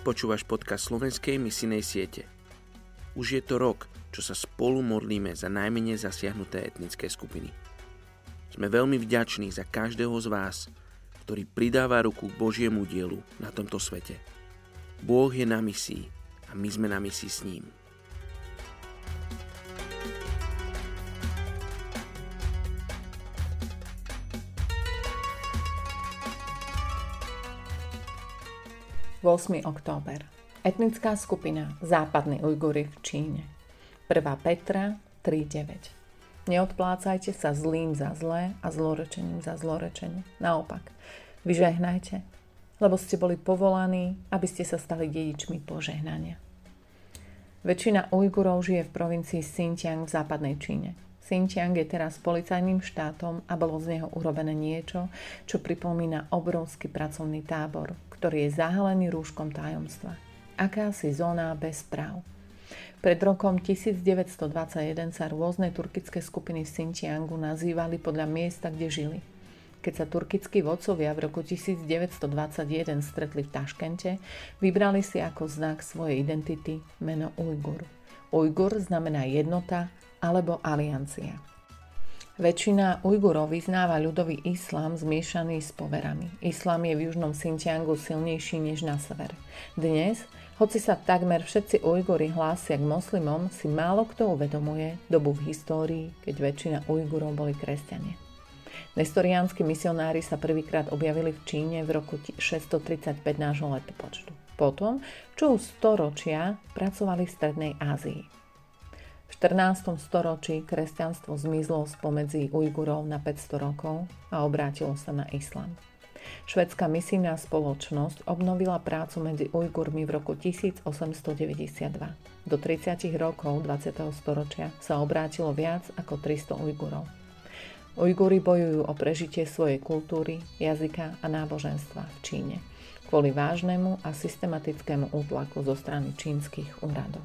Počúvaš podcast Slovenskej misijnej siete. Už je to rok, čo sa spolu modlíme za najmenej zasiahnuté etnické skupiny. Sme veľmi vďační za každého z vás, ktorý pridáva ruku k Božiemu dielu na tomto svete. Boh je na misii a my sme na misii s ním. V 8. október. Etnická skupina Západní Ujguri v Číne. 1. Petra 3.9. Neodplácajte sa zlým za zlé a zlorečením za zlorečenie. Naopak, vyžehnajte, lebo ste boli povolaní, aby ste sa stali dedičmi požehnania. Väčšina Ujgurov žije v provincii Xinjiang v západnej Číne. Xinjiang je teraz policajným štátom a bolo z neho urobené niečo, čo pripomína obrovský pracovný tábor, ktorý je zahalený rúškom tajomstva. Akási zóna bez práv. Pred rokom 1921 sa rôzne turkické skupiny v Xinjiangu nazývali podľa miesta, kde žili. Keď sa turkickí vodcovia v roku 1921 stretli v Taškente, vybrali si ako znak svojej identity meno Ujgur. Ujgur znamená jednota, alebo aliancia. Väčšina Ujgurov vyznáva ľudový islám zmiešaný s poverami. Islám je v južnom Xinjiangu silnejší než na severe. Dnes, hoci sa takmer všetci Ujguri hlásia k moslimom, si málo kto uvedomuje dobu v histórii, keď väčšina Ujgurov boli kresťania. Nestoriánsky misionári sa prvýkrát objavili v Číne v roku 635 nášho letopočtu. Potom, čo už storočia, pracovali v Strednej Ázii. V 14. storočí kresťanstvo zmizlo spomedzi Ujgurov na 500 rokov a obrátilo sa na islám. Švédska misijná spoločnosť obnovila prácu medzi Ujgurmi v roku 1892. Do 30 rokov 20. storočia sa obrátilo viac ako 300 Ujgurov. Ujguri bojujú o prežitie svojej kultúry, jazyka a náboženstva v Číne kvôli vážnemu a systematickému útlaku zo strany čínskych úradov.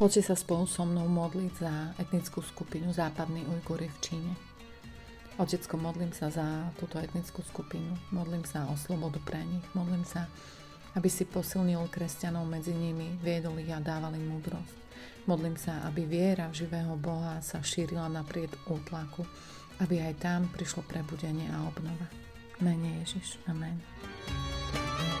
Poďte sa spolu so mnou modliť za etnickú skupinu Západní Ujguri v Číne. Otecko, modlím sa za túto etnickú skupinu, modlím sa o slobodu pre nich, modlím sa, aby si posilnil kresťanov medzi nimi, viedol ich a dával im múdrosť. Modlím sa, aby viera v živého Boha sa šírila napriek útlaku, aby aj tam prišlo prebudenie a obnova. Mene Ježiš. Amen.